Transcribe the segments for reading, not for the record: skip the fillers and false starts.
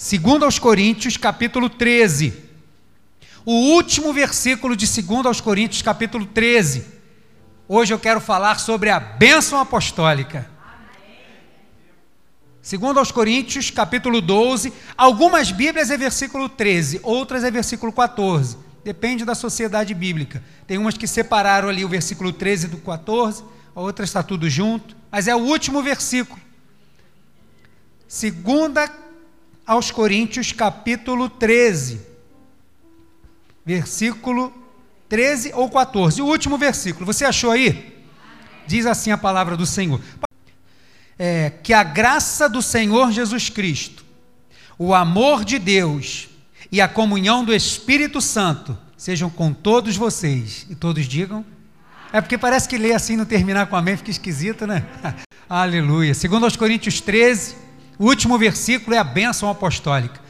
Segundo aos Coríntios, capítulo 13. O último versículo de 2 aos Coríntios, capítulo 13. Hoje eu quero falar sobre a bênção apostólica. 2 aos Coríntios, capítulo 12. Algumas Bíblias é versículo 13, outras é versículo 14. Depende da sociedade bíblica. Tem umas que separaram ali o versículo 13 do 14, a outra está tudo junto. Mas é o último versículo. 2 aos Coríntios, capítulo 13, versículo 13 ou 14, o último versículo, você achou aí? Diz assim a palavra do Senhor, que a graça do Senhor Jesus Cristo, o amor de Deus e a comunhão do Espírito Santo, sejam com todos vocês, e todos digam, é porque parece que ler assim não terminar com amém, fica esquisito, né? Aleluia. Segundo aos Coríntios 13, o último versículo é a bênção apostólica.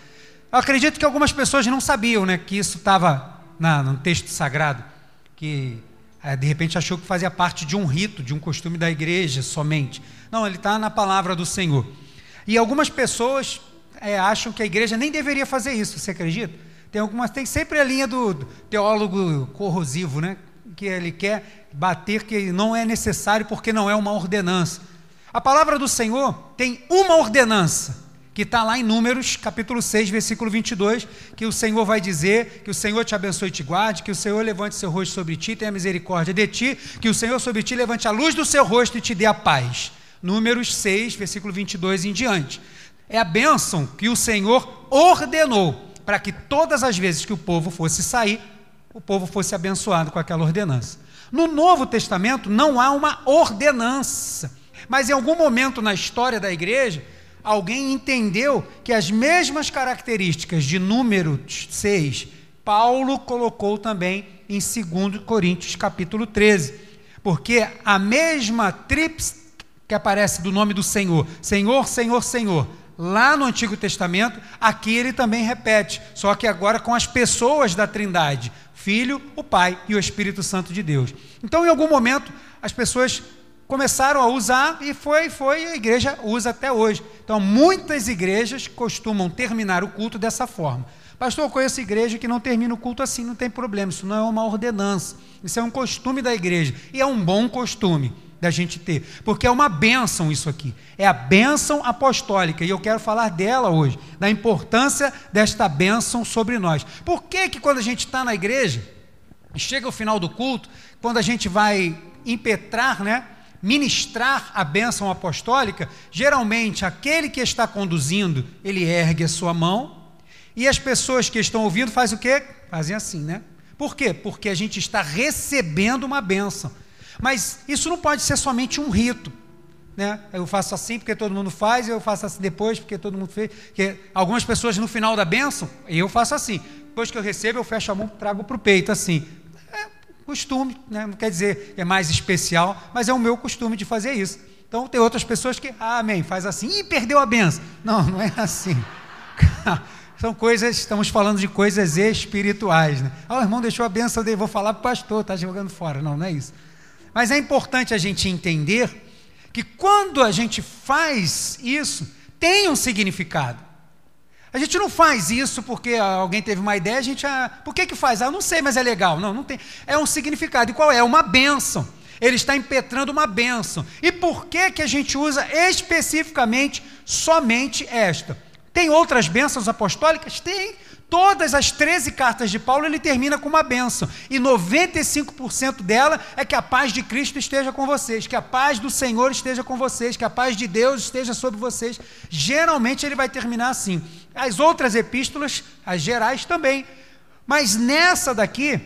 Eu acredito que algumas pessoas não sabiam, né, que isso estava no texto sagrado, que de repente achou que fazia parte de um rito, de um costume da igreja somente. Não, ele está na palavra do Senhor. E algumas pessoas acham que a igreja nem deveria fazer isso, você acredita? Tem sempre a linha do teólogo corrosivo, né, que ele quer bater que não é necessário porque não é uma ordenança. A palavra do Senhor tem uma ordenança, que está lá em Números, capítulo 6, versículo 22, que o Senhor vai dizer, que o Senhor te abençoe e te guarde, que o Senhor levante seu rosto sobre ti e tenha misericórdia de ti, que o Senhor sobre ti levante a luz do seu rosto e te dê a paz. Números 6, versículo 22 em diante. É a bênção que o Senhor ordenou, para que todas as vezes que o povo fosse sair, o povo fosse abençoado com aquela ordenança. No Novo Testamento não há uma ordenança, mas em algum momento na história da igreja, alguém entendeu que as mesmas características de Números 6, Paulo colocou também em 2 Coríntios capítulo 13, porque a mesma tríplice que aparece do nome do Senhor, Senhor, Senhor, Senhor, lá no Antigo Testamento, aqui ele também repete, só que agora com as pessoas da Trindade, Filho, o Pai e o Espírito Santo de Deus. Então em algum momento as pessoas começaram a usar e a igreja usa até hoje. Então muitas igrejas costumam terminar o culto dessa forma. Pastor, eu conheço igreja que não termina o culto assim, não tem problema, isso não é uma ordenança, isso é um costume da igreja, e é um bom costume da gente ter, porque é uma bênção isso aqui, é a bênção apostólica, e eu quero falar dela hoje, da importância desta bênção sobre nós. Por que que quando a gente está na igreja, chega o final do culto, quando a gente vai impetrar, né, ministrar a bênção apostólica, geralmente aquele que está conduzindo, ele ergue a sua mão, e as pessoas que estão ouvindo fazem o quê? Fazem assim, né? Por quê? Porque a gente está recebendo uma bênção. Mas isso não pode ser somente um rito, né? Eu faço assim porque todo mundo faz, eu faço assim depois porque todo mundo fez, porque algumas pessoas no final da bênção, eu faço assim, depois que eu recebo eu fecho a mão, trago para o peito assim, costume, né? Não quer dizer que é mais especial, mas é o meu costume de fazer isso. Então tem outras pessoas que, amém, faz assim, e perdeu a benção. Não, não é assim. São coisas, estamos falando de coisas espirituais, né? O irmão deixou a benção dele, vou falar para o pastor, está jogando fora. Não, não é isso. Mas é importante a gente entender que quando a gente faz isso, tem um significado. A gente não faz isso porque alguém teve uma ideia, a gente, por que que faz? Não sei, mas é legal. Não, não tem, é um significado. E qual é? Uma bênção, ele está impetrando uma bênção. E por que que a gente usa especificamente somente esta? Tem outras bênçãos apostólicas? Tem, todas as 13 cartas de Paulo ele termina com uma bênção, e 95% dela é que a paz de Cristo esteja com vocês, que a paz do Senhor esteja com vocês, que a paz de Deus esteja sobre vocês. Geralmente ele vai terminar assim. As outras epístolas, as gerais também, mas nessa daqui,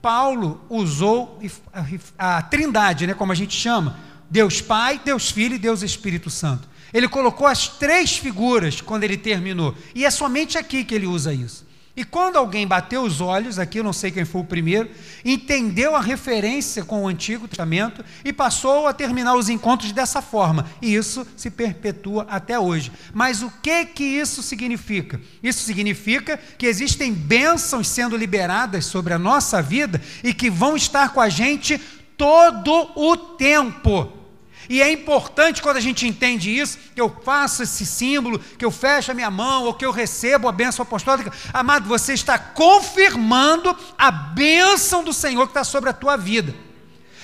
Paulo usou a Trindade, né, como a gente chama, Deus Pai, Deus Filho e Deus Espírito Santo. Ele colocou as três figuras quando ele terminou, e é somente aqui que ele usa isso. E quando alguém bateu os olhos, aqui eu não sei quem foi o primeiro, entendeu a referência com o Antigo Testamento e passou a terminar os encontros dessa forma, e isso se perpetua até hoje. Mas o que que isso significa? Isso significa que existem bênçãos sendo liberadas sobre a nossa vida e que vão estar com a gente todo o tempo. E é importante, quando a gente entende isso, que eu faço esse símbolo, que eu fecho a minha mão, ou que eu recebo a bênção apostólica. Amado, você está confirmando a bênção do Senhor que está sobre a tua vida,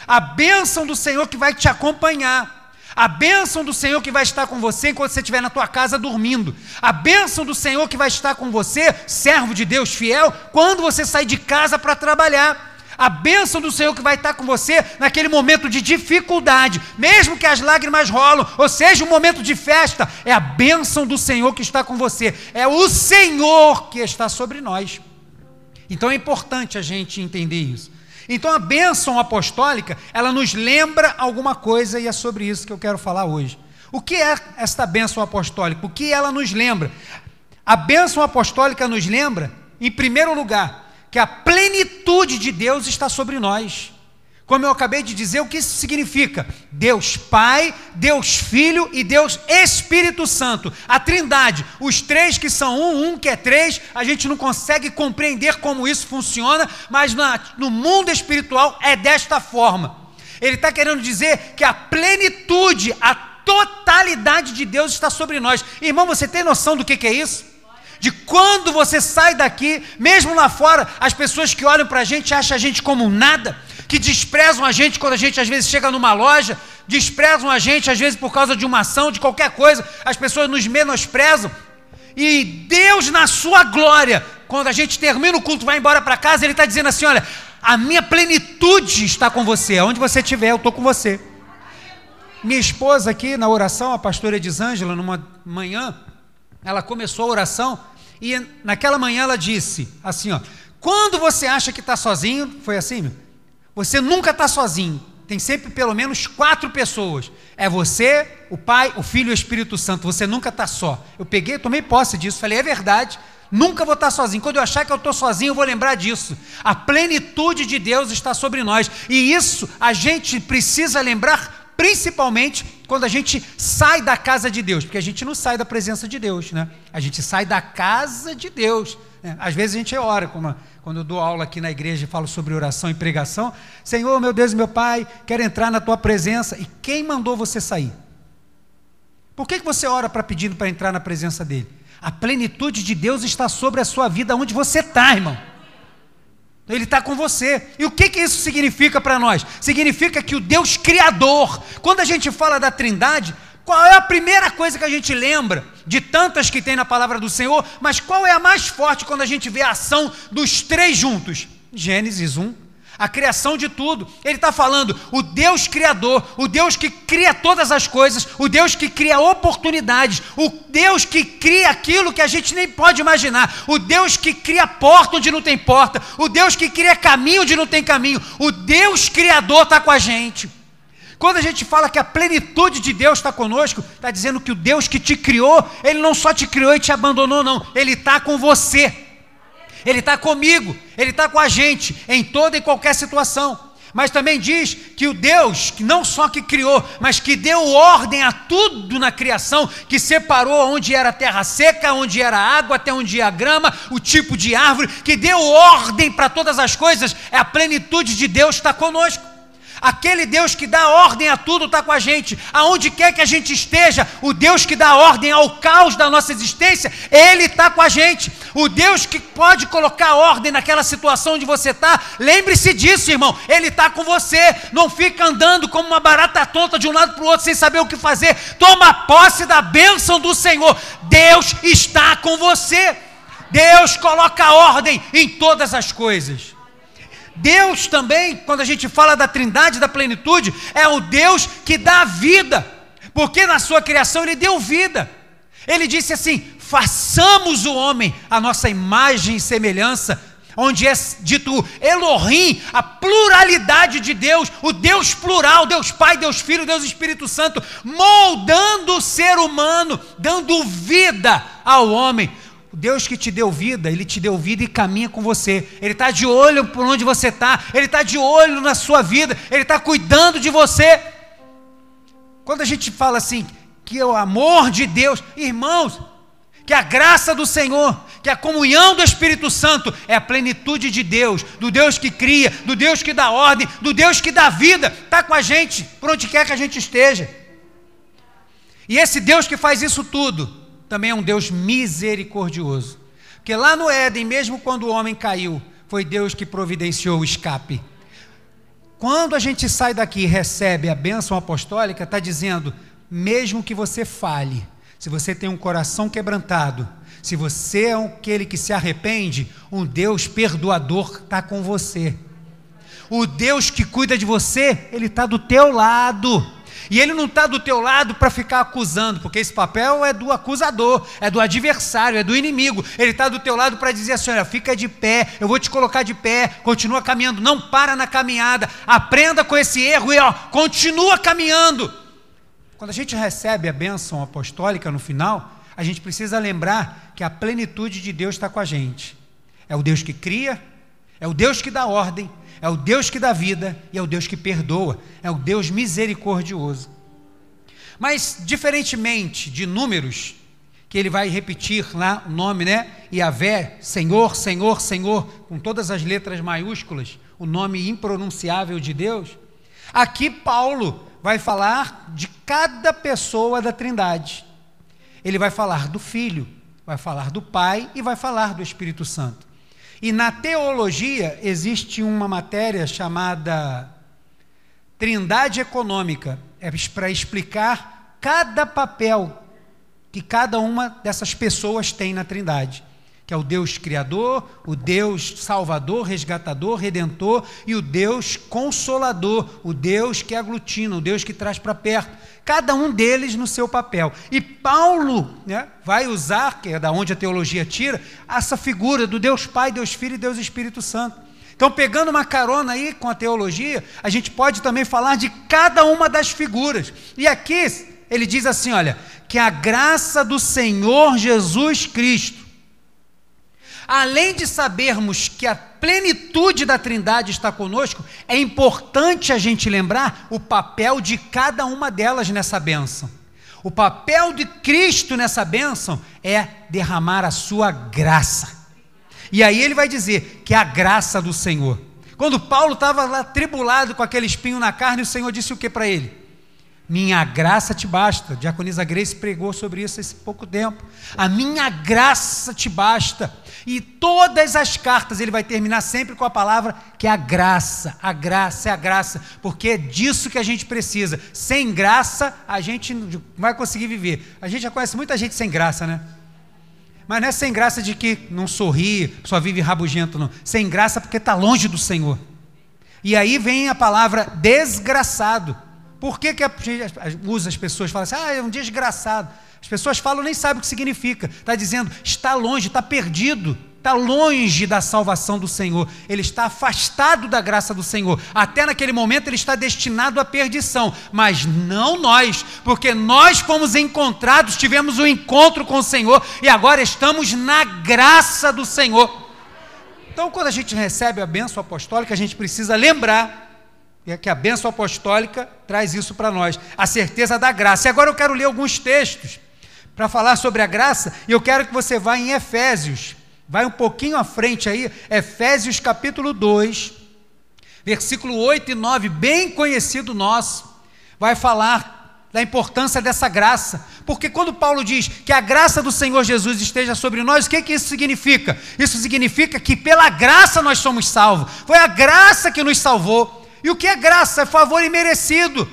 a bênção do Senhor que vai te acompanhar, a bênção do Senhor que vai estar com você enquanto você estiver na tua casa dormindo, a bênção do Senhor que vai estar com você, servo de Deus fiel, quando você sair de casa para trabalhar, a bênção do Senhor que vai estar com você naquele momento de dificuldade, mesmo que as lágrimas rolam, ou seja, um momento de festa, é a bênção do Senhor que está com você, é o Senhor que está sobre nós. Então é importante a gente entender isso. Então a bênção apostólica, ela nos lembra alguma coisa, e é sobre isso que eu quero falar hoje. O que é esta bênção apostólica? O que ela nos lembra? A bênção apostólica nos lembra, em primeiro lugar, que a plenitude de Deus está sobre nós. Como eu acabei de dizer, o que isso significa? Deus Pai, Deus Filho e Deus Espírito Santo, a Trindade, os três que são um que é três. A gente não consegue compreender como isso funciona, mas no mundo espiritual é desta forma. Ele está querendo dizer que a plenitude, a totalidade de Deus está sobre nós. Irmão, você tem noção do que é isso? De quando você sai daqui, mesmo lá fora, as pessoas que olham para a gente, acham a gente como nada, que desprezam a gente quando a gente às vezes chega numa loja, desprezam a gente às vezes por causa de uma ação, de qualquer coisa, as pessoas nos menosprezam, e Deus na sua glória, quando a gente termina o culto, vai embora para casa, Ele está dizendo assim: olha, a minha plenitude está com você, aonde você estiver, eu estou com você. Minha esposa aqui na oração, a pastora Elisângela, numa manhã, ela começou a oração, e naquela manhã ela disse assim, ó: quando você acha que está sozinho, foi assim, meu? Você nunca está sozinho, tem sempre pelo menos 4 pessoas, é você, o Pai, o Filho e o Espírito Santo, você nunca está só. Eu peguei, tomei posse disso, falei, é verdade, nunca vou estar sozinho. Quando eu achar que eu estou sozinho, eu vou lembrar disso. A plenitude de Deus está sobre nós, e isso a gente precisa lembrar principalmente quando a gente sai da casa de Deus, porque a gente não sai da presença de Deus, né? A gente sai da casa de Deus, né? Às vezes a gente ora, como quando eu dou aula aqui na igreja e falo sobre oração e pregação: Senhor, meu Deus e meu Pai, quero entrar na tua presença. E quem mandou você sair? Por que você ora pedindo para entrar na presença dele? A plenitude de Deus está sobre a sua vida, onde você está, irmão. Ele está com você. E o que isso significa para nós? Significa que o Deus Criador, quando a gente fala da Trindade, qual é a primeira coisa que a gente lembra? De tantas que tem na palavra do Senhor, mas qual é a mais forte quando a gente vê a ação dos três juntos? Gênesis 1, a criação de tudo. Ele está falando, o Deus Criador, o Deus que cria todas as coisas, o Deus que cria oportunidades, o Deus que cria aquilo que a gente nem pode imaginar, o Deus que cria porta onde não tem porta, o Deus que cria caminho onde não tem caminho, o Deus Criador está com a gente. Quando a gente fala que a plenitude de Deus está conosco, está dizendo que o Deus que te criou, Ele não só te criou e te abandonou, não, Ele está com você. Ele está comigo, Ele está com a gente, em toda e qualquer situação. Mas também diz que o Deus, que não só que criou, mas que deu ordem a tudo na criação, que separou onde era terra seca, onde era água, até onde ia grama, o tipo de árvore, que deu ordem para todas as coisas, é a plenitude de Deus está conosco. Aquele Deus que dá ordem a tudo está com a gente, aonde quer que a gente esteja, o Deus que dá ordem ao caos da nossa existência, Ele está com a gente, o Deus que pode colocar ordem naquela situação onde você está. Lembre-se disso, irmão, Ele está com você. Não fica andando como uma barata tonta de um lado para o outro, sem saber o que fazer. Toma posse da bênção do Senhor. Deus está com você, Deus coloca ordem em todas as coisas. Deus também, quando a gente fala da Trindade, da plenitude, é o Deus que dá vida, porque na sua criação Ele deu vida. Ele disse assim: façamos o homem a nossa imagem e semelhança, onde é dito Elohim, a pluralidade de Deus, o Deus plural, Deus Pai, Deus Filho, Deus Espírito Santo, moldando o ser humano, dando vida ao homem. O Deus que te deu vida, Ele te deu vida e caminha com você. Ele está de olho por onde você está, Ele está de olho na sua vida, Ele está cuidando de você. Quando a gente fala assim, que o amor de Deus, irmãos, que a graça do Senhor, que a comunhão do Espírito Santo é a plenitude de Deus, do Deus que cria, do Deus que dá ordem, do Deus que dá vida, está com a gente, por onde quer que a gente esteja. E esse Deus que faz isso tudo também é um Deus misericordioso, porque lá no Éden, mesmo quando o homem caiu, foi Deus que providenciou o escape. Quando a gente sai daqui e recebe a bênção apostólica, está dizendo, mesmo que você fale, se você tem um coração quebrantado, se você é aquele que se arrepende, um Deus perdoador está com você. O Deus que cuida de você, Ele está do teu lado. E Ele não está do teu lado para ficar acusando, porque esse papel é do acusador, é do adversário, é do inimigo. Ele está do teu lado para dizer assim, olha, fica de pé, eu vou te colocar de pé, continua caminhando, não para na caminhada, aprenda com esse erro e ó, continua caminhando. Quando a gente recebe a bênção apostólica no final, a gente precisa lembrar que a plenitude de Deus está com a gente. É o Deus que cria, é o Deus que dá ordem, é o Deus que dá vida e é o Deus que perdoa, é o Deus misericordioso. Mas, diferentemente de Números, que ele vai repetir lá o nome, né? Yavé, Senhor, Senhor, Senhor, com todas as letras maiúsculas, o nome impronunciável de Deus, aqui Paulo vai falar de cada pessoa da Trindade. Ele vai falar do Filho, vai falar do Pai e vai falar do Espírito Santo. E na teologia existe uma matéria chamada Trindade Econômica, é para explicar cada papel que cada uma dessas pessoas tem na Trindade, que é o Deus Criador, o Deus Salvador, Resgatador, Redentor e o Deus Consolador, o Deus que aglutina, o Deus que traz para perto, cada um deles no seu papel. E Paulo, né, vai usar, que é da onde a teologia tira, essa figura do Deus Pai, Deus Filho e Deus Espírito Santo. Então, pegando uma carona aí com a teologia, a gente pode também falar de cada uma das figuras. E aqui ele diz assim, olha, que a graça do Senhor Jesus Cristo, além de sabermos que a plenitude da Trindade está conosco, é importante a gente lembrar o papel de cada uma delas nessa bênção. O papel de Cristo nessa bênção é derramar a sua graça. E aí ele vai dizer que é a graça do Senhor. Quando Paulo estava lá tribulado com aquele espinho na carne, o Senhor disse o que para ele? Minha graça te basta. A diaconisa Grace pregou sobre isso há pouco tempo. A minha graça te basta. E todas as cartas ele vai terminar sempre com a palavra que é a graça. A graça é a graça, porque é disso que a gente precisa. Sem graça a gente não vai conseguir viver. A gente já conhece muita gente sem graça, né? Mas não é sem graça de que não sorri, só vive rabugento, não. Sem graça porque está longe do Senhor. E aí vem a palavra desgraçado. Por que que as pessoas falam assim, ah, é um desgraçado? As pessoas falam, nem sabem o que significa. Está dizendo, está longe, está perdido, está longe da salvação do Senhor. Ele está afastado da graça do Senhor. Até naquele momento ele está destinado à perdição. Mas não nós, porque nós fomos encontrados, tivemos um encontro com o Senhor e agora estamos na graça do Senhor. Então, quando a gente recebe a bênção apostólica, a gente precisa lembrar que a bênção apostólica traz isso para nós, a certeza da graça. E agora eu quero ler alguns textos para falar sobre a graça, e eu quero que você vá em Efésios, vai um pouquinho à frente aí, Efésios capítulo 2, versículo 8 e 9, bem conhecido nosso, vai falar da importância dessa graça, porque quando Paulo diz que a graça do Senhor Jesus esteja sobre nós, o que isso significa? Isso significa que pela graça nós somos salvos, foi a graça que nos salvou. E o que é graça? É favor imerecido.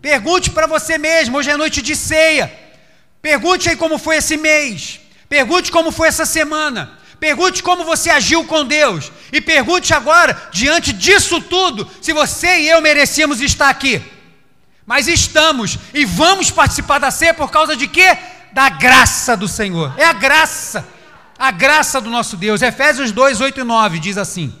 Pergunte para você mesmo, hoje é noite de ceia. Pergunte aí como foi esse mês. Pergunte como foi essa semana. Pergunte como você agiu com Deus. E pergunte agora, diante disso tudo, se você e eu merecíamos estar aqui. Mas estamos, e vamos participar da ceia por causa de quê? Da graça do Senhor. É a graça do nosso Deus. Efésios 2, 8 e 9 diz assim: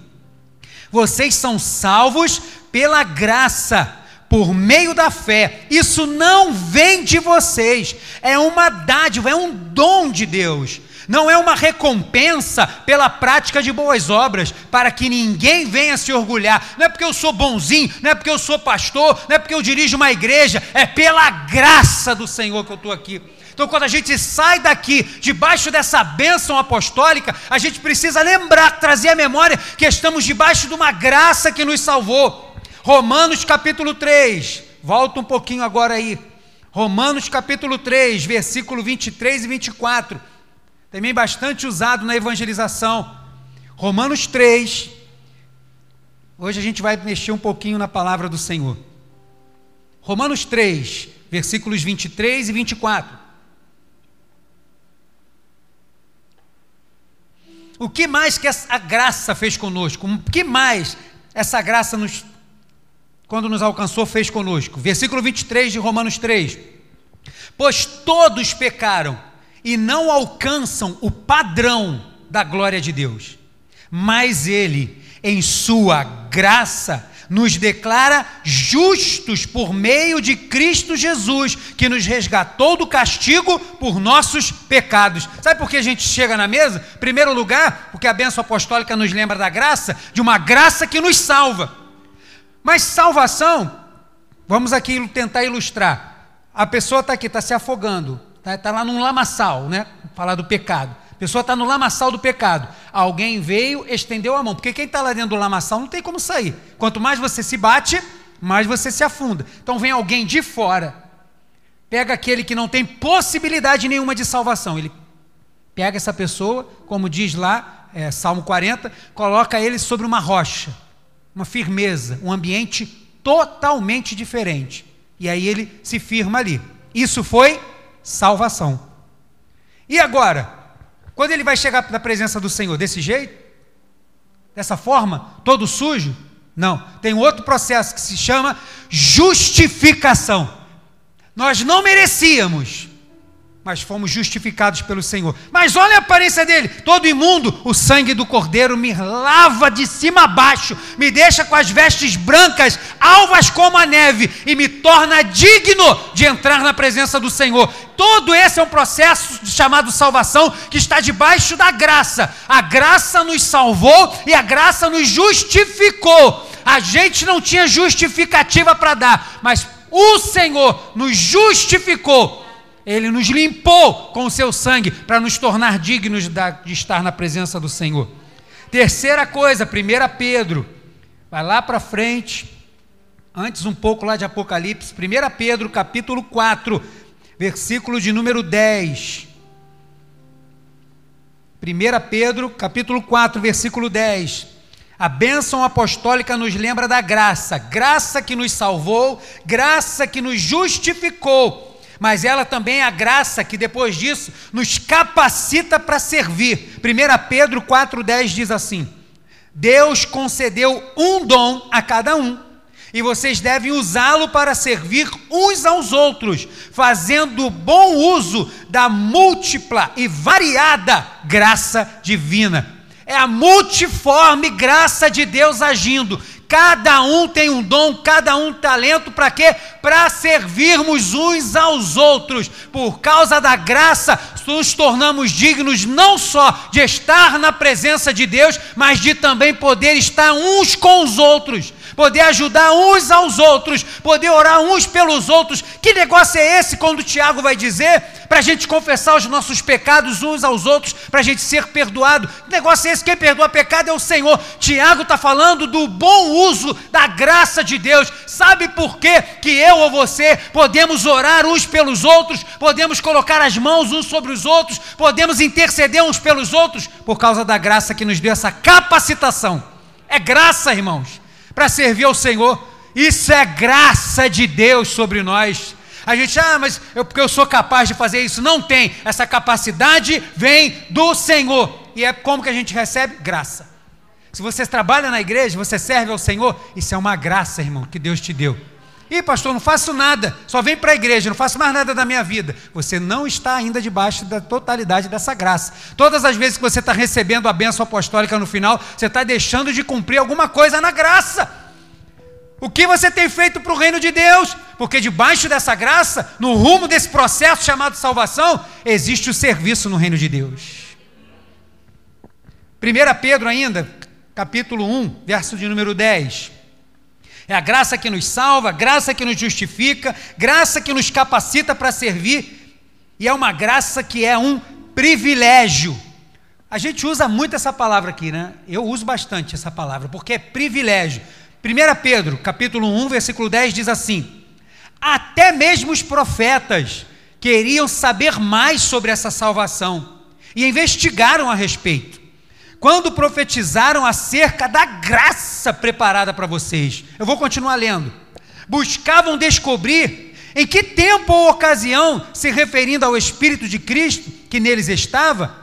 vocês são salvos pela graça, por meio da fé. Isso não vem de vocês, é uma dádiva, é um dom de Deus. Não é uma recompensa pela prática de boas obras, para que ninguém venha se orgulhar. Não é porque eu sou bonzinho, não é porque eu sou pastor, não é porque eu dirijo uma igreja, é pela graça do Senhor que eu estou aqui. Então, quando a gente sai daqui, debaixo dessa bênção apostólica, a gente precisa lembrar, trazer à memória que estamos debaixo de uma graça que nos salvou. Romanos capítulo 3, volta um pouquinho agora aí, Romanos capítulo 3, versículo 23 e 24, também bastante usado na evangelização. Romanos 3, hoje a gente vai mexer um pouquinho na palavra do Senhor. Romanos 3, versículos 23 e 24. O que mais que a graça fez conosco? O que mais essa graça nos, quando nos alcançou, fez conosco? Versículo 23 de Romanos 3. Pois todos pecaram e não alcançam o padrão da glória de Deus. Mas Ele, em sua graça, nos declara justos por meio de Cristo Jesus, que nos resgatou do castigo por nossos pecados. Sabe por que a gente chega na mesa? Em primeiro lugar, porque a bênção apostólica nos lembra da graça, de uma graça que nos salva. Mas salvação, vamos aqui tentar ilustrar. A pessoa está aqui, está se afogando, está lá num lamaçal, né? Falar do pecado. A pessoa está no lamaçal do pecado, alguém veio, estendeu a mão, porque quem está lá dentro do lamaçal não tem como sair, quanto mais você se bate, mais você se afunda. Então vem alguém de fora, pega aquele que não tem possibilidade nenhuma de salvação, ele pega essa pessoa, como diz lá, Salmo 40, coloca ele sobre uma rocha, uma firmeza, um ambiente totalmente diferente, e aí ele se firma ali. Isso foi salvação. E agora? Quando ele vai chegar na presença do Senhor, desse jeito? Dessa forma? Todo sujo? Não. Tem outro processo que se chama justificação. Nós não merecíamos, mas fomos justificados pelo Senhor. Mas olha a aparência dele, todo imundo. O sangue do Cordeiro me lava de cima a baixo, me deixa com as vestes brancas, alvas como a neve, e me torna digno de entrar na presença do Senhor. Todo esse é um processo chamado salvação, que está debaixo da graça. A graça nos salvou e a graça nos justificou. A gente não tinha justificativa para dar, mas o Senhor nos justificou. Ele nos limpou com o seu sangue para nos tornar dignos de estar na presença do Senhor. Terceira coisa, 1 Pedro, vai lá para frente, antes um pouco lá de Apocalipse, 1 Pedro capítulo 4, versículo de número 10. 1 Pedro capítulo 4, versículo 10. A bênção apostólica nos lembra da graça, graça que nos salvou, graça que nos justificou, mas ela também é a graça que depois disso nos capacita para servir. 1 Pedro 4,10 diz assim: Deus concedeu um dom a cada um, e vocês devem usá-lo para servir uns aos outros, fazendo bom uso da múltipla e variada graça divina. É a multiforme graça de Deus agindo. Cada um tem um dom, cada um talento, para quê? Para servirmos uns aos outros. Por causa da graça, nos tornamos dignos não só de estar na presença de Deus, mas de também poder estar uns com os outros, poder ajudar uns aos outros, poder orar uns pelos outros. Que negócio é esse quando o Tiago vai dizer para a gente confessar os nossos pecados uns aos outros, para a gente ser perdoado? Que negócio é esse? Quem perdoa pecado é o Senhor. Tiago está falando do bom uso da graça de Deus. Sabe por quê que eu ou você podemos orar uns pelos outros, podemos colocar as mãos uns sobre os outros, podemos interceder uns pelos outros? Por causa da graça que nos deu essa capacitação. É graça, irmãos, para servir ao Senhor. Isso é graça de Deus sobre nós. A gente, mas porque eu sou capaz de fazer isso? Não tem. Essa capacidade vem do Senhor. E é como que a gente recebe? Graça. Se você trabalha na igreja, você serve ao Senhor, isso é uma graça, irmão, que Deus te deu. E pastor, não faço nada, só venho para a igreja, não faço mais nada da minha vida. Você não está ainda debaixo da totalidade dessa graça. Todas as vezes que você está recebendo a bênção apostólica no final, você está deixando de cumprir alguma coisa na graça. O que você tem feito para o reino de Deus? Porque debaixo dessa graça, no rumo desse processo chamado salvação, existe o serviço no reino de Deus. 1 Pedro ainda, capítulo 1, verso de número 10. É a graça que nos salva, graça que nos justifica, graça que nos capacita para servir, e é uma graça que é um privilégio. A gente usa muito essa palavra aqui, né? Eu uso bastante essa palavra, porque é privilégio. 1 Pedro, capítulo 1, versículo 10 diz assim: Até mesmo os profetas queriam saber mais sobre essa salvação e investigaram a respeito. Quando profetizaram acerca da graça preparada para vocês, eu vou continuar lendo, buscavam descobrir em que tempo ou ocasião, se referindo ao Espírito de Cristo que neles estava,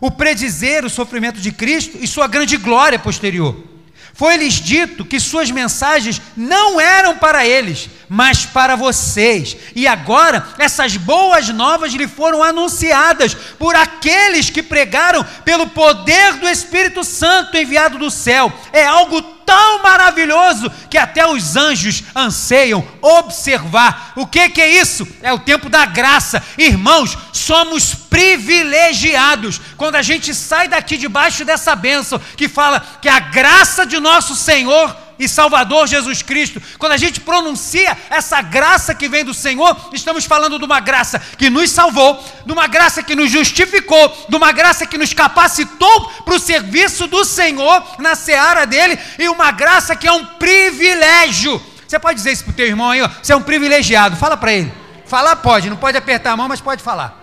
o predizer o sofrimento de Cristo e sua grande glória posterior. Foi-lhes dito que suas mensagens não eram para eles, mas para vocês. E agora, essas boas novas lhe foram anunciadas por aqueles que pregaram pelo poder do Espírito Santo enviado do céu. É algo tão maravilhoso que até os anjos anseiam observar. O que é isso? É o tempo da graça. Irmãos, somos privilegiados quando a gente sai daqui debaixo dessa bênção que fala que a graça de nosso Senhor e Salvador Jesus Cristo, quando a gente pronuncia essa graça que vem do Senhor, estamos falando de uma graça que nos salvou, de uma graça que nos justificou, de uma graça que nos capacitou para o serviço do Senhor na seara dele, e uma graça que é um privilégio. Você pode dizer isso para o teu irmão aí, ó, você é um privilegiado, fala para ele, falar pode, não pode apertar a mão, mas pode falar.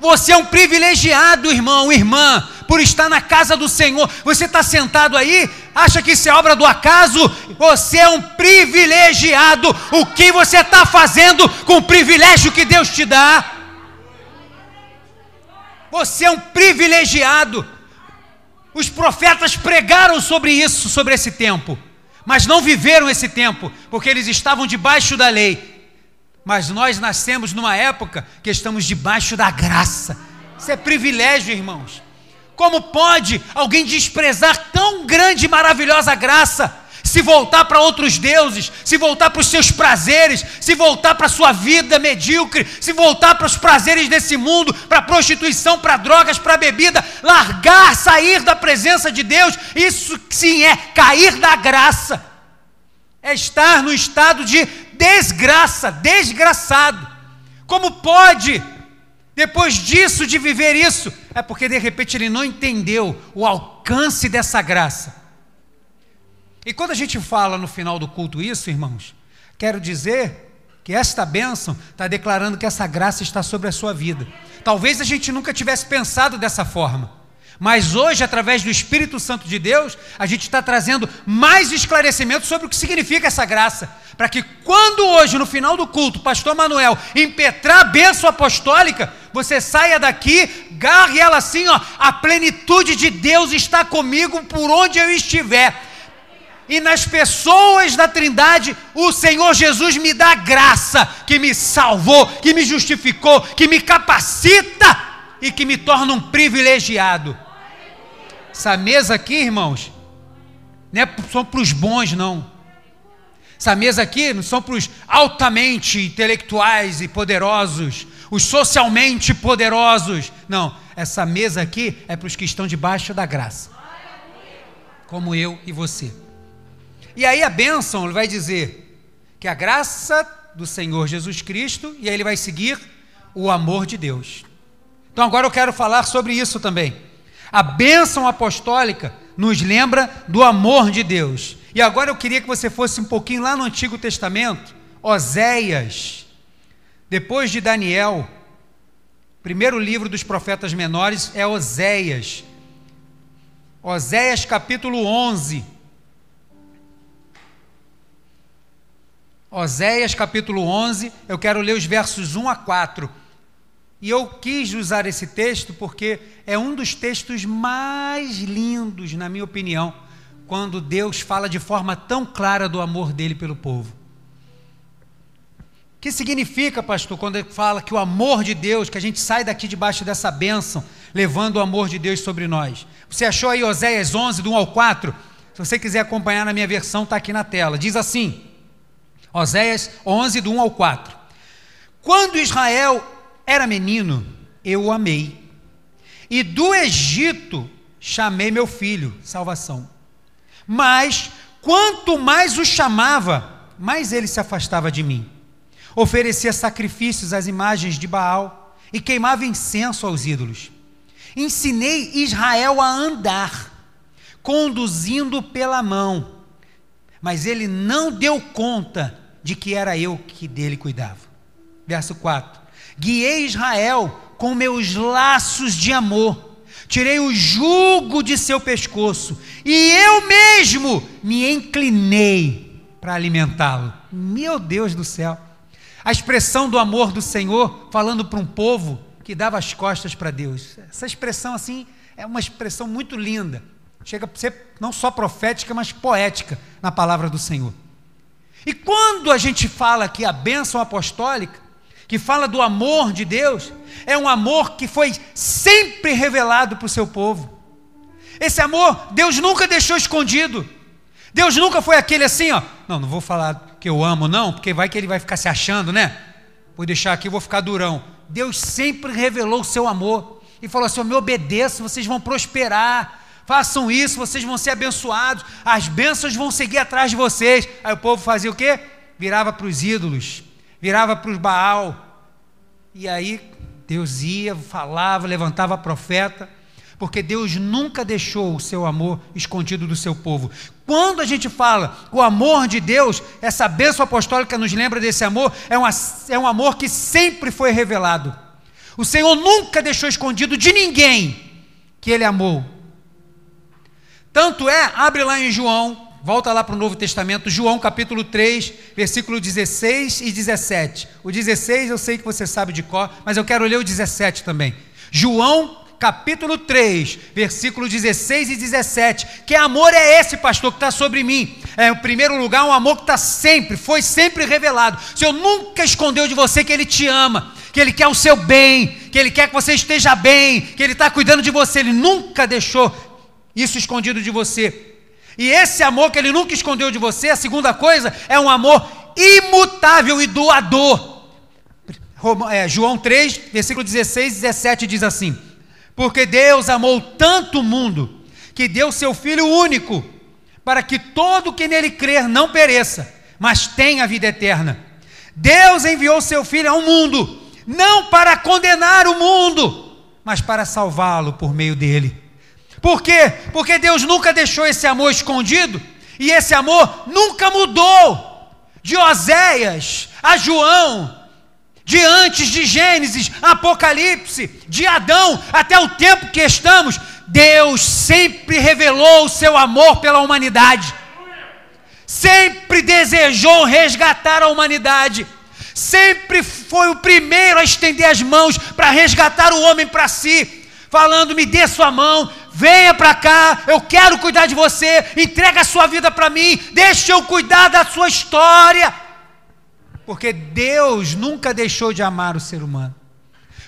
Você é um privilegiado, irmão, irmã, por estar na casa do Senhor. Você está sentado aí, acha que isso é obra do acaso? Você é um privilegiado. O que você está fazendo com o privilégio que Deus te dá? Você é um privilegiado. Os profetas pregaram sobre isso, sobre esse tempo, mas não viveram esse tempo, porque eles estavam debaixo da lei. Mas nós nascemos numa época que estamos debaixo da graça. Isso é privilégio, irmãos. Como pode alguém desprezar tão grande e maravilhosa graça, se voltar para outros deuses, se voltar para os seus prazeres, se voltar para a sua vida medíocre, se voltar para os prazeres desse mundo, para a prostituição, para drogas, para a bebida, largar, sair da presença de Deus? Isso sim é cair da graça. É estar no estado de desgraça, desgraçado. Como pode, depois disso, de viver isso? É porque de repente ele não entendeu o alcance dessa graça. E quando a gente fala no final do culto isso, irmãos, quero dizer que esta bênção está declarando que essa graça está sobre a sua vida. Talvez a gente nunca tivesse pensado dessa forma, mas hoje, através do Espírito Santo de Deus, a gente está trazendo mais esclarecimentos sobre o que significa essa graça, para que quando hoje, no final do culto, o pastor Manuel impetrar a bênção apostólica, você saia daqui, agarre ela assim, ó, a plenitude de Deus está comigo por onde eu estiver, e nas pessoas da Trindade, o Senhor Jesus me dá graça, que me salvou, que me justificou, que me capacita, e que me torna um privilegiado. Essa mesa aqui, irmãos, não é só para os bons, não. Essa mesa aqui não são para os altamente intelectuais e poderosos, os socialmente poderosos, não. Essa mesa aqui é para os que estão debaixo da graça, como eu e você. E aí a bênção vai dizer que a graça do Senhor Jesus Cristo, e aí ele vai seguir o amor de Deus. Então agora eu quero falar sobre isso também. A bênção apostólica nos lembra do amor de Deus. E agora eu queria que você fosse um pouquinho lá no Antigo Testamento, Oséias, depois de Daniel, primeiro livro dos profetas menores é Oséias. Oséias capítulo 11. Oséias capítulo 11, eu quero ler os versos 1 a 4. E eu quis usar esse texto porque é um dos textos mais lindos, na minha opinião, quando Deus fala de forma tão clara do amor dele pelo povo. O que significa, pastor, quando ele fala que o amor de Deus, que a gente sai daqui debaixo dessa bênção, levando o amor de Deus sobre nós? Você achou aí Oséias 11, do 1 ao 4? Se você quiser acompanhar na minha versão, está aqui na tela. Diz assim, Oséias 11, do 1 ao 4. Quando Israel era menino, eu o amei, e do Egito chamei meu filho, salvação. Mas quanto mais o chamava, mais ele se afastava de mim. Oferecia sacrifícios às imagens de Baal e queimava incenso aos ídolos. Ensinei Israel a andar, conduzindo pela mão, mas ele não deu conta de que era eu que dele cuidava. Verso 4. Guiei Israel com meus laços de amor, tirei o jugo de seu pescoço, e eu mesmo me inclinei para alimentá-lo. Meu Deus do céu! A expressão do amor do Senhor, falando para um povo que dava as costas para Deus. Essa expressão assim, é uma expressão muito linda, chega a ser não só profética, mas poética na palavra do Senhor. E quando a gente fala aqui a bênção apostólica, que fala do amor de Deus, é um amor que foi sempre revelado para o seu povo. Esse amor, Deus nunca deixou escondido. Deus nunca foi aquele assim, ó, não vou falar que eu amo não, porque vai que ele vai ficar se achando, né? Vou deixar aqui, vou ficar durão. Deus sempre revelou o seu amor, e falou assim, eu me obedeço, vocês vão prosperar, façam isso, vocês vão ser abençoados, as bênçãos vão seguir atrás de vocês. Aí o povo fazia o quê? Virava para os ídolos, virava para os Baal, e aí Deus ia, falava, levantava profeta, porque Deus nunca deixou o seu amor escondido do seu povo. Quando a gente fala o amor de Deus, essa bênção apostólica nos lembra desse amor, é um amor que sempre foi revelado. O Senhor nunca deixou escondido de ninguém que Ele amou. Tanto é, abre lá em João, volta lá para o Novo Testamento, João capítulo 3, versículo 16 e 17. O 16 eu sei que você sabe de cor, mas eu quero ler o 17 também. João capítulo 3, versículo 16 e 17, que amor é esse, pastor, que está sobre mim? É, em primeiro lugar, um amor que está sempre, foi sempre revelado. O Senhor nunca escondeu de você que Ele te ama, que Ele quer o seu bem, que Ele quer que você esteja bem, que Ele está cuidando de você, Ele nunca deixou isso escondido de você. E esse amor que Ele nunca escondeu de você, a segunda coisa, é um amor imutável e doador. João 3, versículo 16 e 17 diz assim, porque Deus amou tanto o mundo, que deu seu Filho único, para que todo que nele crer não pereça, mas tenha a vida eterna. Deus enviou seu Filho ao mundo, não para condenar o mundo, mas para salvá-lo por meio dele. Por quê? Porque Deus nunca deixou esse amor escondido, e esse amor nunca mudou, de Oséias a João, de antes de Gênesis, Apocalipse, de Adão, até o tempo que estamos, Deus sempre revelou o seu amor pela humanidade, sempre desejou resgatar a humanidade, sempre foi o primeiro a estender as mãos para resgatar o homem para si, falando, me dê sua mão, venha para cá, eu quero cuidar de você, entrega a sua vida para mim, deixa eu cuidar da sua história, porque Deus nunca deixou de amar o ser humano.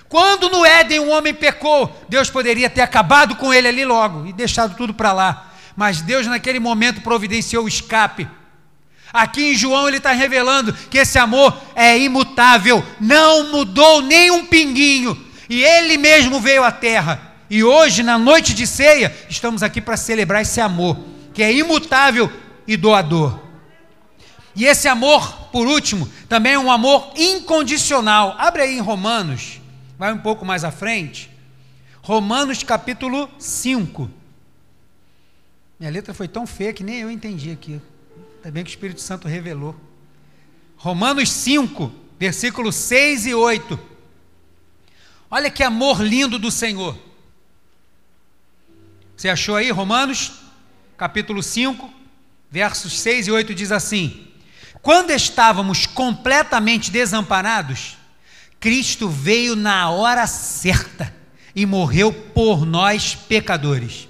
Quando no Éden o homem pecou, Deus poderia ter acabado com ele ali logo, e deixado tudo para lá, mas Deus naquele momento providenciou o escape. Aqui em João ele está revelando que esse amor é imutável, não mudou nem um pinguinho, e ele mesmo veio à terra, e hoje na noite de ceia, estamos aqui para celebrar esse amor, que é imutável e doador. E esse amor, por último, também é um amor incondicional. Abre aí em Romanos, vai um pouco mais à frente. Romanos capítulo 5. Minha letra foi tão feia que nem eu entendi aqui. Ainda bem que o Espírito Santo revelou. Romanos 5, versículos 6 e 8. Olha que amor lindo do Senhor. Você achou aí? Romanos capítulo 5, versos 6 e 8 diz assim, quando estávamos completamente desamparados, Cristo veio na hora certa e morreu por nós pecadores.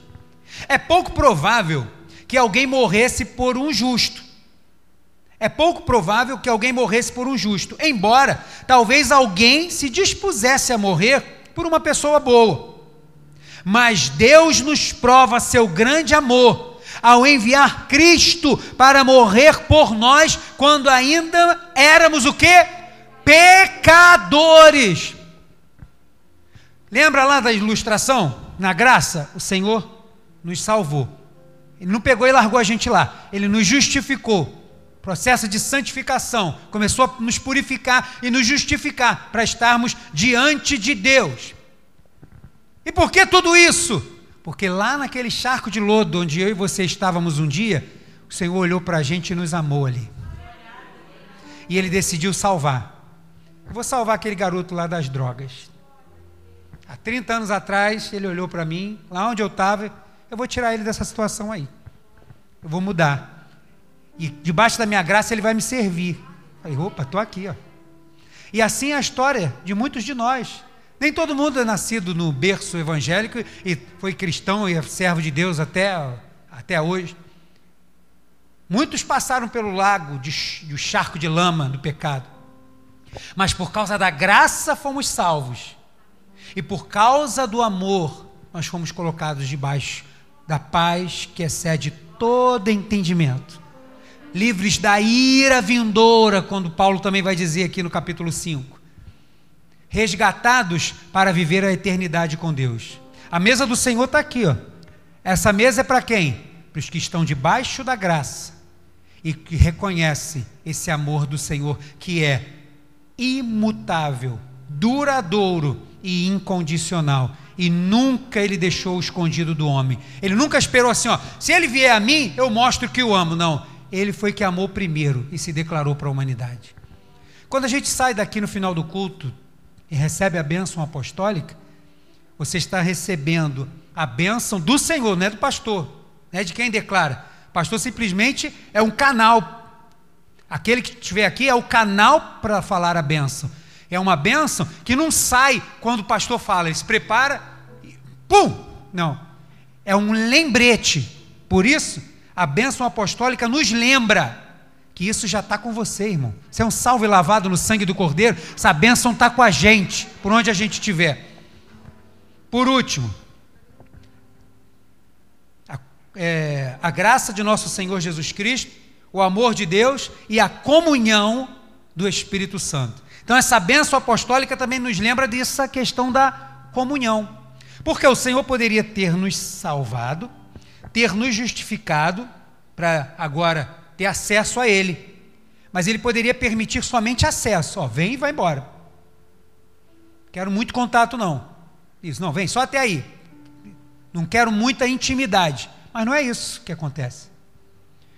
É pouco provável que alguém morresse por um justo. Embora talvez alguém se dispusesse a morrer por uma pessoa boa. Mas Deus nos prova seu grande amor ao enviar Cristo para morrer por nós, quando ainda éramos o quê? Pecadores. Lembra lá da ilustração? Na graça, o Senhor nos salvou. Ele não pegou e largou a gente lá. Ele nos justificou. Processo de santificação. Começou a nos purificar e nos justificar para estarmos diante de Deus. E por que tudo isso? Porque lá naquele charco de lodo, onde eu e você estávamos um dia, o Senhor olhou para a gente e nos amou ali. e ele decidiu salvar. Eu vou salvar aquele garoto lá das drogas. Há 30 anos atrás, ele olhou para mim, lá onde eu estava, eu vou tirar ele dessa situação aí. Eu vou mudar. E debaixo da minha graça ele vai me servir. Aí, opa, estou aqui, ó. E assim é a história de muitos de nós. Nem todo mundo é nascido no berço evangélico e foi cristão e é servo de Deus até hoje. Muitos passaram pelo lago do charco de lama do pecado. Mas por causa da graça fomos salvos. E por causa do amor nós fomos colocados debaixo da paz que excede todo entendimento, livres da ira vindoura, quando Paulo também vai dizer aqui no capítulo 5, resgatados para viver a eternidade com Deus. A mesa do Senhor está aqui, ó. Essa mesa é para quem? Para os que estão debaixo da graça e que reconhecem esse amor do Senhor, que é imutável, duradouro e incondicional, e nunca ele deixou escondido do homem. Ele nunca esperou assim, ó, se ele vier a mim, eu mostro que o amo. Não, ele foi que amou primeiro e se declarou para a humanidade. Quando a gente sai daqui no final do culto e recebe a bênção apostólica, você está recebendo a bênção do Senhor, não é do pastor, não é de quem declara. O pastor simplesmente é um canal. Aquele que estiver aqui é o canal para falar a bênção. É uma bênção que não sai quando o pastor fala, ele se prepara e pum! Não, é um lembrete. Por isso, a bênção apostólica nos lembra que isso já está com você, irmão. Você é um salvo e lavado no sangue do Cordeiro. Essa bênção está com a gente, por onde a gente estiver. Por último, a graça de nosso Senhor Jesus Cristo, o amor de Deus e a comunhão do Espírito Santo. Então essa bênção apostólica também nos lembra dessa questão da comunhão, porque o Senhor poderia ter nos salvado, ter nos justificado, para agora ter acesso a Ele, mas Ele poderia permitir somente acesso, ó, vem e vai embora, quero muito contato não, isso não, vem só até aí, não quero muita intimidade, mas não é isso que acontece.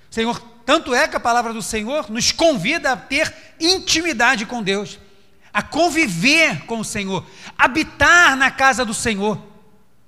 O Senhor, tanto é que a palavra do Senhor nos convida a ter intimidade com Deus, a conviver com o Senhor, habitar na casa do Senhor,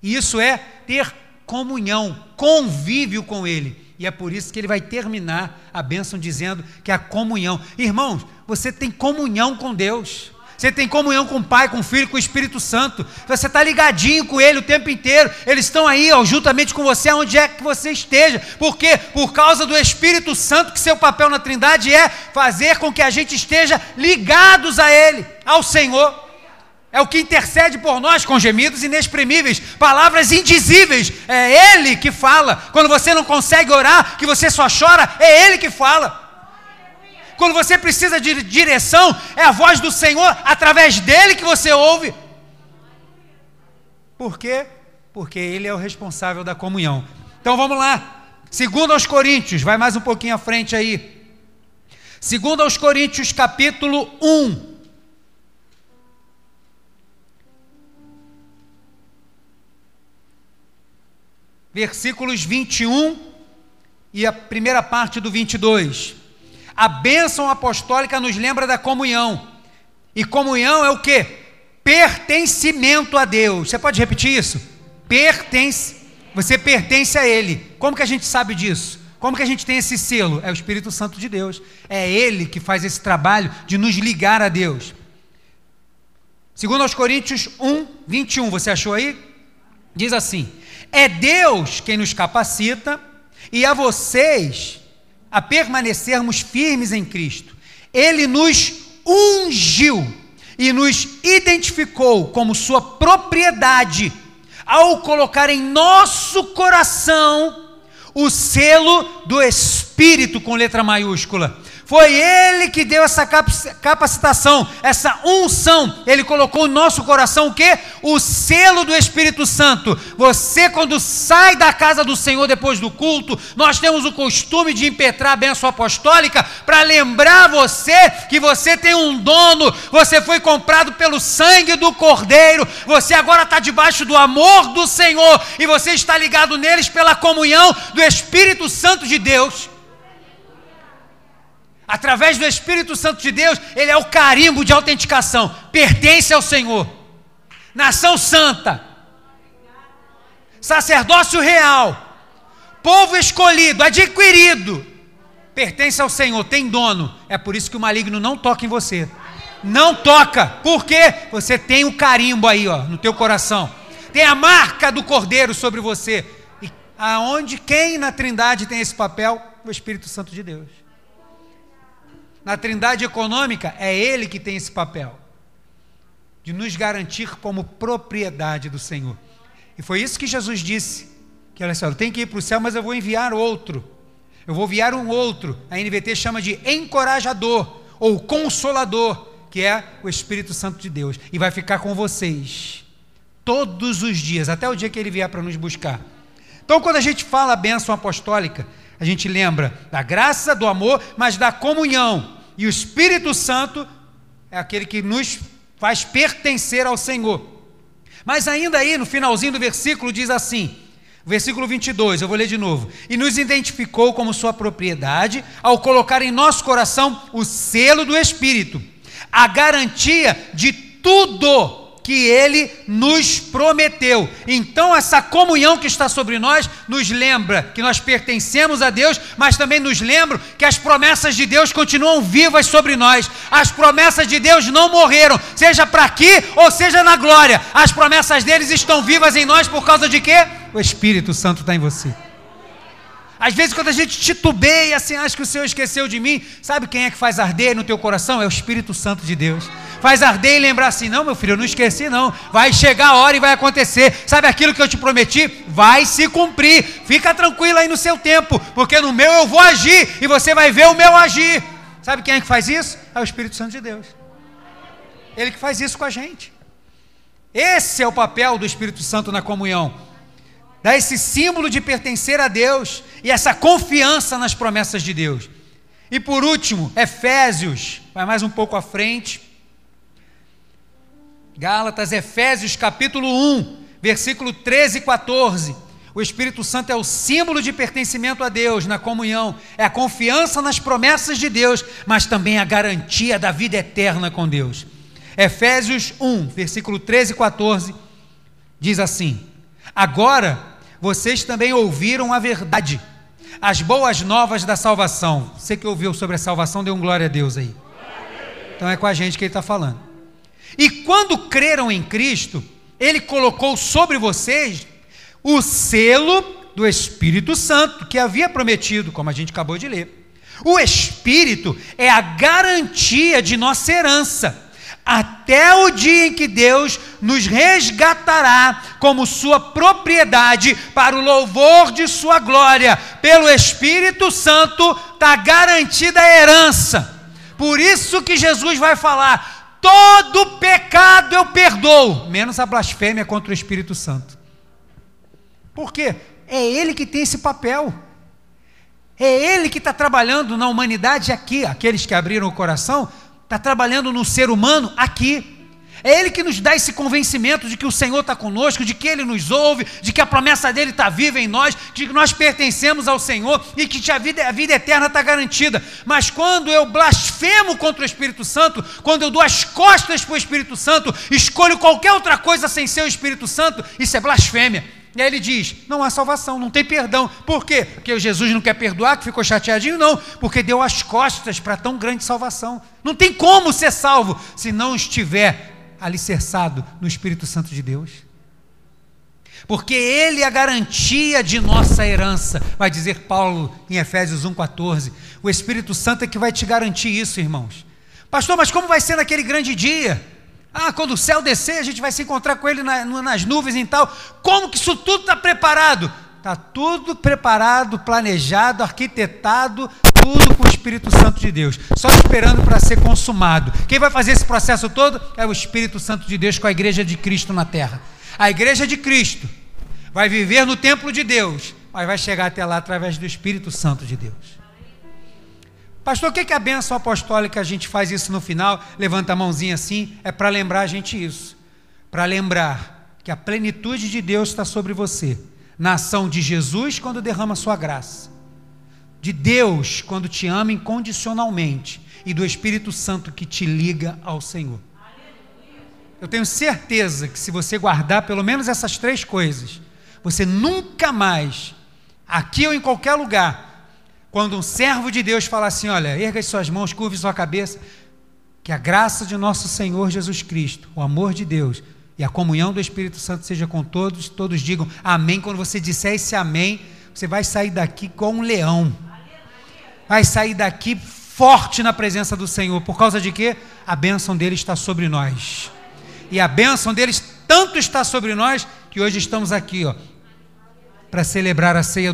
e isso é ter comunhão, convívio com Ele, e é por isso que Ele vai terminar a bênção dizendo que a comunhão, irmãos, você tem comunhão com Deus, você tem comunhão com o Pai, com o Filho, com o Espírito Santo, você está ligadinho com Ele o tempo inteiro, eles estão aí, ó, juntamente com você, onde é que você esteja, porque por causa do Espírito Santo, que seu papel na Trindade é fazer com que a gente esteja ligados a Ele, ao Senhor, é o que intercede por nós com gemidos inexprimíveis, palavras indizíveis, é Ele que fala, quando você não consegue orar, que você só chora, é Ele que fala. Quando você precisa de direção, é a voz do Senhor, através dele que você ouve. Por quê? Porque ele é o responsável da comunhão. Então vamos lá. Segundo aos Coríntios, vai mais um pouquinho à frente aí. Segundo aos Coríntios, capítulo 1. Versículos 21 e a primeira parte do 22. A bênção apostólica nos lembra da comunhão, e comunhão é o quê? Pertencimento a Deus. Você pode repetir isso? Você pertence a Ele. Como que a gente sabe disso? Como que a gente tem esse selo? É o Espírito Santo de Deus, é Ele que faz esse trabalho de nos ligar a Deus. Segundo aos Coríntios 1, 21, você achou aí? Diz assim: é Deus quem nos capacita, e a vocês a permanecermos firmes em Cristo. Ele nos ungiu e nos identificou como sua propriedade, ao colocar em nosso coração o selo do Espírito com letra maiúscula. Foi Ele que deu essa capacitação, essa unção. Ele colocou no nosso coração o quê? O selo do Espírito Santo. Você, quando sai da casa do Senhor depois do culto, nós temos o costume de impetrar a bênção apostólica para lembrar você que você tem um dono, você foi comprado pelo sangue do Cordeiro, você agora está debaixo do amor do Senhor e você está ligado neles pela comunhão do Espírito Santo de Deus. Através do Espírito Santo de Deus, ele é o carimbo de autenticação. Pertence ao Senhor. Nação santa. Sacerdócio real. Povo escolhido, adquirido. Pertence ao Senhor, tem dono. É por isso que o maligno não toca em você. Não toca. Por quê? Você tem o carimbo aí, ó, no teu coração. Tem a marca do Cordeiro sobre você. E aonde, quem na Trindade tem esse papel? O Espírito Santo de Deus. Na Trindade Econômica, é ele que tem esse papel de nos garantir como propriedade do Senhor. E foi isso que Jesus disse, que olha só, eu tenho que ir para o céu, mas eu vou enviar outro. Eu vou enviar um outro. A NVT chama de encorajador ou consolador, que é o Espírito Santo de Deus, e vai ficar com vocês todos os dias, até o dia que ele vier para nos buscar. Então, quando a gente fala a bênção apostólica, a gente lembra da graça, do amor, mas da comunhão. E o Espírito Santo é aquele que nos faz pertencer ao Senhor. Mas ainda aí, no finalzinho do versículo, diz assim, versículo 22, eu vou ler de novo. E nos identificou como sua propriedade, ao colocar em nosso coração o selo do Espírito, a garantia de tudo que ele nos prometeu. Então essa comunhão que está sobre nós nos lembra que nós pertencemos a Deus, mas também nos lembra que as promessas de Deus continuam vivas sobre nós. As promessas de Deus não morreram, seja para aqui ou seja na glória. As promessas deles estão vivas em nós por causa de quê? O Espírito Santo está em você. Às vezes quando a gente titubeia, assim, acha que o Senhor esqueceu de mim, sabe quem é que faz arder no teu coração? É o Espírito Santo de Deus. Faz arder e lembrar assim, não, meu filho, eu não esqueci não, vai chegar a hora e vai acontecer, sabe aquilo que eu te prometi? Vai se cumprir, fica tranquilo aí no seu tempo, porque no meu eu vou agir, e você vai ver o meu agir. Sabe quem é que faz isso? É o Espírito Santo de Deus, ele que faz isso com a gente. Esse é o papel do Espírito Santo na comunhão, dá esse símbolo de pertencer a Deus, e essa confiança nas promessas de Deus. E por último, Efésios, vai mais um pouco à frente, Gálatas, Efésios capítulo 1, versículo 13 e 14, o Espírito Santo é o símbolo de pertencimento a Deus na comunhão, é a confiança nas promessas de Deus, mas também a garantia da vida eterna com Deus. Efésios 1, versículo 13 e 14, diz assim, agora vocês também ouviram a verdade, as boas novas da salvação. Você que ouviu sobre a salvação, dê um glória a Deus aí. Então é com a gente que ele está falando. E quando creram em Cristo, ele colocou sobre vocês o selo do Espírito Santo, que havia prometido, como a gente acabou de ler. O Espírito é a garantia de nossa herança, até o dia em que Deus nos resgatará como sua propriedade para o louvor de sua glória. Pelo Espírito Santo está garantida a herança. Por isso que Jesus vai falar, todo pecado eu perdoo, menos a blasfêmia contra o Espírito Santo. Por quê? É ele que tem esse papel, é ele que está trabalhando na humanidade aqui, aqueles que abriram o coração, está trabalhando no ser humano aqui, é ele que nos dá esse convencimento de que o Senhor está conosco, de que ele nos ouve, de que a promessa dele está viva em nós, de que nós pertencemos ao Senhor e que a vida eterna está garantida. Mas quando eu blasfemo contra o Espírito Santo, quando eu dou as costas para o Espírito Santo, escolho qualquer outra coisa sem ser o Espírito Santo, isso é blasfêmia. E aí ele diz, não há salvação, não tem perdão. Por quê? Porque Jesus não quer perdoar, que ficou chateadinho? Não, porque deu as costas para tão grande salvação. Não tem como ser salvo se não estiver alicerçado no Espírito Santo de Deus, porque ele é a garantia de nossa herança, vai dizer Paulo em Efésios 1,14, o Espírito Santo é que vai te garantir isso, irmãos. Pastor, mas como vai ser naquele grande dia? Ah, quando o céu descer, a gente vai se encontrar com ele nas nuvens e tal. Como que isso tudo está preparado? Está tudo preparado, planejado, arquitetado, tudo com o Espírito Santo de Deus, só esperando para ser consumado. Quem vai fazer esse processo todo é o Espírito Santo de Deus com a igreja de Cristo na terra. A igreja de Cristo vai viver no templo de Deus, mas vai chegar até lá através do Espírito Santo de Deus. Pastor, o que é a bênção apostólica? A gente faz isso no final, levanta a mãozinha assim, é para lembrar a gente isso, para lembrar que a plenitude de Deus está sobre você, na ação de Jesus quando derrama a sua graça, de Deus quando te ama incondicionalmente e do Espírito Santo que te liga ao Senhor. Eu tenho certeza que se você guardar pelo menos essas três coisas, você nunca mais, aqui ou em qualquer lugar, quando um servo de Deus falar assim, olha, erga as suas mãos, curve sua cabeça, que a graça de nosso Senhor Jesus Cristo, o amor de Deus e a comunhão do Espírito Santo seja com todos, todos digam amém. Quando você disser esse amém, você vai sair daqui igual um leão, vai sair daqui forte na presença do Senhor, por causa de quê? A bênção dele está sobre nós, e a bênção deles tanto está sobre nós, que hoje estamos aqui, ó, para celebrar a ceia do